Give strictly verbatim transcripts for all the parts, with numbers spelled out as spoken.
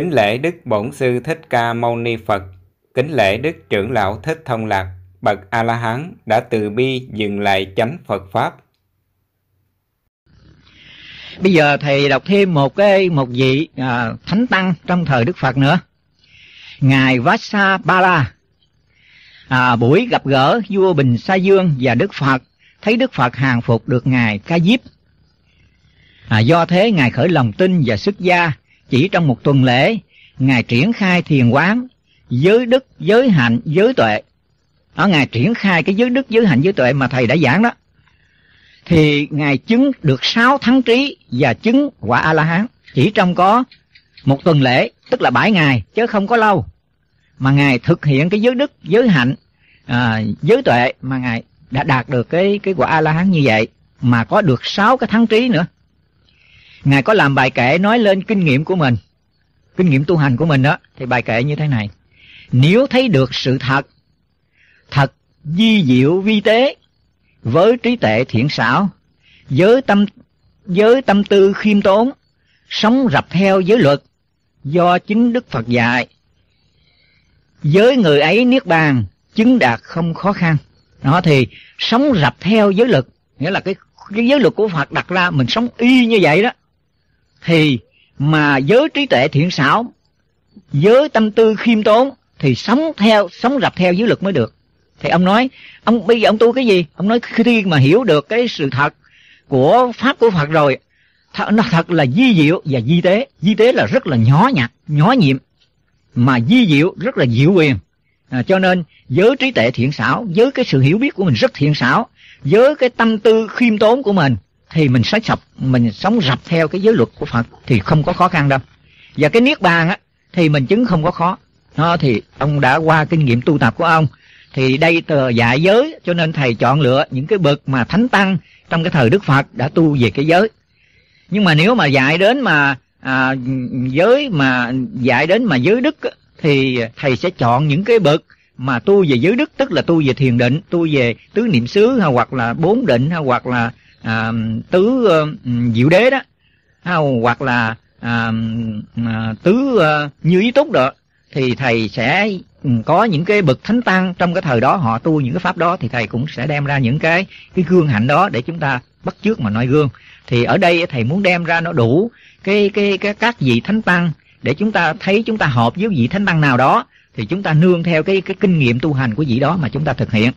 Kính lễ Đức Bổn Sư Thích Ca Mâu Ni Phật. Kính lễ Đức Trưởng Lão Thích Thông Lạc, bậc A La Hán đã từ bi dừng lại chánh Phật pháp. Bây giờ thầy đọc thêm một cái một vị à, thánh tăng trong thời Đức Phật nữa, ngài Vasabha Bala. À, buổi gặp gỡ vua Bình Sa Dương và Đức Phật, thấy Đức Phật hàng phục được ngài Ca Diếp. À, do thế ngài khởi lòng tin và xuất gia. Chỉ trong một tuần lễ, ngài triển khai thiền quán, giới đức, giới hạnh, giới tuệ. Ở ngài triển khai cái giới đức, giới hạnh, giới tuệ mà thầy đã giảng đó, thì ngài chứng được sáu thắng trí và chứng quả A La Hán chỉ trong có một tuần lễ, tức là bảy ngày chứ không có lâu. Mà ngài thực hiện cái giới đức, giới hạnh, à, giới tuệ mà ngài đã đạt được cái cái quả A La Hán như vậy, mà có được sáu cái thắng trí nữa. Ngài có làm bài kệ nói lên kinh nghiệm của mình, kinh nghiệm tu hành của mình đó, thì bài kệ như thế này: nếu thấy được sự thật, thật vi diệu vi tế, với trí tuệ thiện xảo, với tâm, với tâm tư khiêm tốn, sống rập theo giới luật do chính Đức Phật dạy, với người ấy niết bàn chứng đạt không khó khăn. Đó, thì sống rập theo giới luật, nghĩa là cái, cái giới luật của Phật đặt ra mình sống y như vậy đó. Thì mà với trí tuệ thiện xảo, với tâm tư khiêm tốn, thì sống theo, sống rập theo giới luật mới được. Thì ông nói, ông bây giờ ông tu cái gì? Ông nói khi mà hiểu được cái sự thật của pháp của Phật rồi, th nó thật là vi diệu và vi tế. Vi tế là rất là nhỏ nhặt, nhỏ nhiệm, mà vi diệu rất là diệu quyền. À, cho nên với trí tuệ thiện xảo, với cái sự hiểu biết của mình rất thiện xảo, với cái tâm tư khiêm tốn của mình, thì mình sánh sọc, mình sống rập theo cái giới luật của Phật thì không có khó khăn đâu. Và cái niết bàn á, thì mình chứng không có khó. Nó thì ông đã qua kinh nghiệm tu tập của ông, thì đây tờ dạy giới, cho nên thầy chọn lựa những cái bậc mà thánh tăng trong cái thời Đức Phật đã tu về cái giới. Nhưng mà nếu mà dạy đến mà à, giới mà dạy đến mà giới đức, thì thầy sẽ chọn những cái bậc mà tu về giới đức, tức là tu về thiền định, tu về tứ niệm xứ, hoặc là bốn định, hoặc là à, tứ à, diệu đế đó, hoặc là à, tứ à, như ý túc đó. Thì thầy sẽ có những cái bậc thánh tăng trong cái thời đó họ tu những cái pháp đó, thì thầy cũng sẽ đem ra những cái cái gương hạnh đó để chúng ta bắt chước mà noi gương. Thì ở đây thầy muốn đem ra nó đủ cái cái, cái các vị thánh tăng để chúng ta thấy chúng ta hợp với vị thánh tăng nào đó, thì chúng ta nương theo cái cái kinh nghiệm tu hành của vị đó mà chúng ta thực hiện.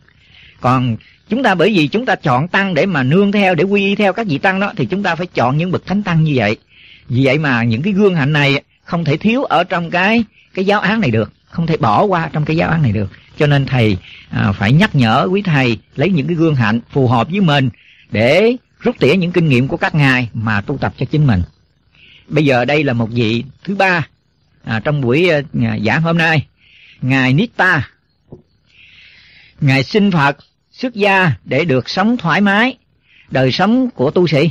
Còn chúng ta, bởi vì chúng ta chọn tăng để mà nương theo, để quy y theo các vị tăng đó, thì chúng ta phải chọn những bậc thánh tăng như vậy. Vì vậy mà những cái gương hạnh này không thể thiếu ở trong cái cái giáo án này được, không thể bỏ qua trong cái giáo án này được. Cho nên thầy à, phải nhắc nhở quý thầy lấy những cái gương hạnh phù hợp với mình để rút tỉa những kinh nghiệm của các ngài mà tu tập cho chính mình. Bây giờ đây là một vị thứ ba à, trong buổi à, giảng hôm nay, ngài Ní Ta. Ngài xin Phật xuất gia để được sống thoải mái đời sống của tu sĩ.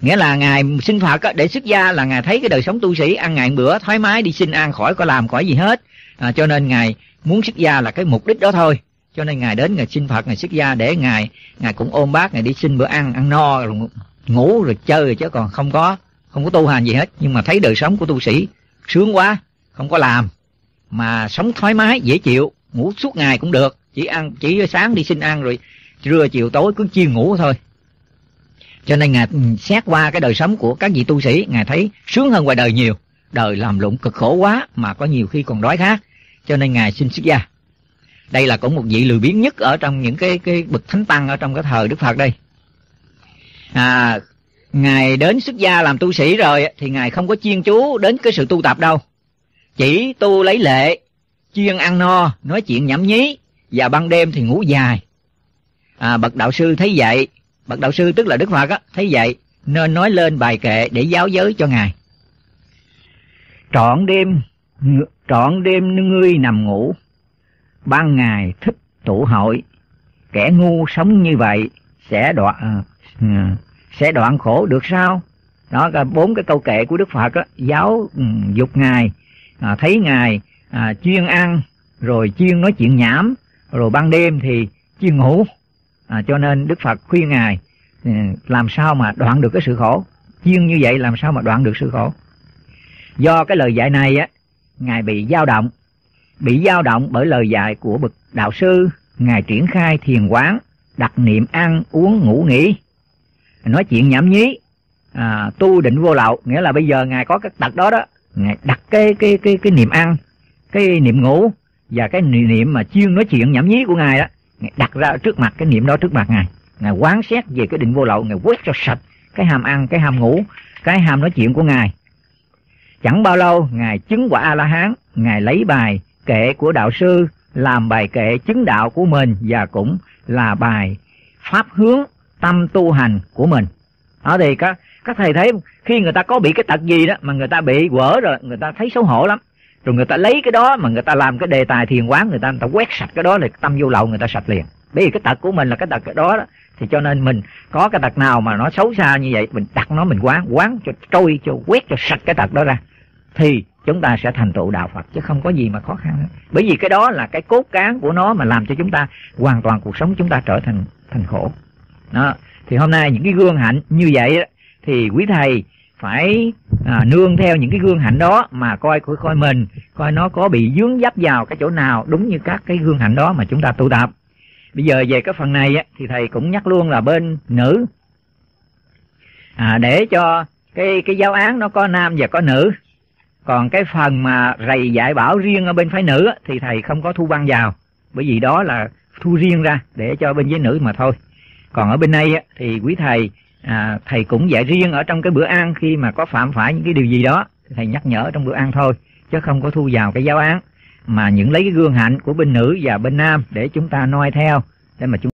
Nghĩa là ngài xin Phật để xuất gia là ngài thấy cái đời sống tu sĩ ăn ngày bữa thoải mái, đi xin ăn khỏi có làm khỏi gì hết. À, cho nên ngài muốn xuất gia là cái mục đích đó thôi. Cho nên ngài đến ngài xin Phật, ngài xuất gia để ngài ngài cũng ôm bát, ngài đi xin bữa ăn, ăn no rồi ngủ rồi chơi rồi, chứ còn không có không có tu hành gì hết. Nhưng mà thấy đời sống của tu sĩ sướng quá, không có làm mà sống thoải mái dễ chịu, ngủ suốt ngày cũng được, chỉ ăn chỉ sáng đi xin ăn rồi trưa chiều tối cứ chiều ngủ thôi. Cho nên ngài xét qua cái đời sống của các vị tu sĩ, ngài thấy sướng hơn ngoài đời nhiều. Đời làm lụng cực khổ quá mà có nhiều khi còn đói khát, cho nên ngài xin xuất gia. Đây là cũng một vị lười biếng nhất ở trong những cái cái bậc thánh tăng ở trong cái thời Đức Phật đây. À, ngài đến xuất gia làm tu sĩ rồi thì ngài không có chuyên chú đến cái sự tu tập đâu, chỉ tu lấy lệ, chuyên ăn no, nói chuyện nhảm nhí, và ban đêm thì ngủ dài. À, bậc đạo sư thấy vậy, bậc đạo sư tức là Đức Phật á, thấy vậy nên nói lên bài kệ để giáo giới cho ngài. Trọn đêm, trọn đêm ngươi nằm ngủ, ban ngày thích tụ hội, kẻ ngu sống như vậy sẽ đoạn sẽ đoạn khổ được sao? Đó là bốn cái câu kệ của Đức Phật á, giáo dục ngài. À, thấy ngài à, chuyên ăn, rồi chuyên nói chuyện nhảm, rồi ban đêm thì chuyên ngủ. À, cho nên Đức Phật khuyên ngài làm sao mà đoạn được cái sự khổ. Chuyên như vậy làm sao mà đoạn được sự khổ. Do cái lời dạy này á, Ngài bị dao động, bị dao động bởi lời dạy của bậc đạo sư. Ngài triển khai thiền quán, đặc niệm ăn, uống, ngủ, nghỉ, nói chuyện nhảm nhí, à, tu định vô lậu. Nghĩa là bây giờ Ngài có cái tật đó đó, Ngài đặt cái cái cái cái niệm ăn, cái niệm ngủ và cái niệm mà chuyên nói chuyện nhảm nhí của Ngài đó, Ngài đặt ra trước mặt, cái niệm đó trước mặt Ngài. Ngài quán xét về cái định vô lậu, Ngài quét cho sạch cái ham ăn, cái ham ngủ, cái ham nói chuyện của Ngài. Chẳng bao lâu Ngài chứng quả A La Hán. Ngài lấy bài kệ của đạo sư làm bài kệ chứng đạo của mình, và cũng là bài pháp hướng tâm tu hành của mình. Đó thì các, các thầy thấy khi người ta có bị cái tật gì đó mà người ta bị quở rồi, người ta thấy xấu hổ lắm. Rồi người ta lấy cái đó mà người ta làm cái đề tài thiền quán, người ta, người ta quét sạch cái đó là tâm vô lậu, người ta sạch liền. Bởi vì cái tật của mình là cái tật cái đó, đó. Thì cho nên mình có cái tật nào mà nó xấu xa như vậy, mình đặt nó mình quán, quán cho trôi, cho quét cho sạch cái tật đó ra, thì chúng ta sẽ thành tựu đạo Phật, chứ không có gì mà khó khăn nữa. Bởi vì cái đó là cái cốt cán của nó mà làm cho chúng ta hoàn toàn cuộc sống chúng ta trở thành thành khổ đó. Thì hôm nay những cái gương hạnh như vậy đó, thì quý thầy phải à, nương theo những cái gương hạnh đó mà coi coi mình, coi nó có bị dướng dấp vào cái chỗ nào đúng như các cái gương hạnh đó mà chúng ta tu tập. Bây giờ về cái phần này á, thì thầy cũng nhắc luôn là bên nữ, à, để cho cái cái giáo án nó có nam và có nữ. Còn cái phần mà rầy dạy bảo riêng ở bên phái nữ á, thì thầy không có thu băng vào, bởi vì đó là thu riêng ra để cho bên giới nữ mà thôi. Còn ở bên này á, thì quý thầy à, thầy cũng dạy riêng ở trong cái bữa ăn, khi mà có phạm phải những cái điều gì đó thầy nhắc nhở trong bữa ăn thôi, chứ không có thu vào cái giáo án, mà những lấy cái gương hạnh của bên nữ và bên nam để chúng ta noi theo để mà chúng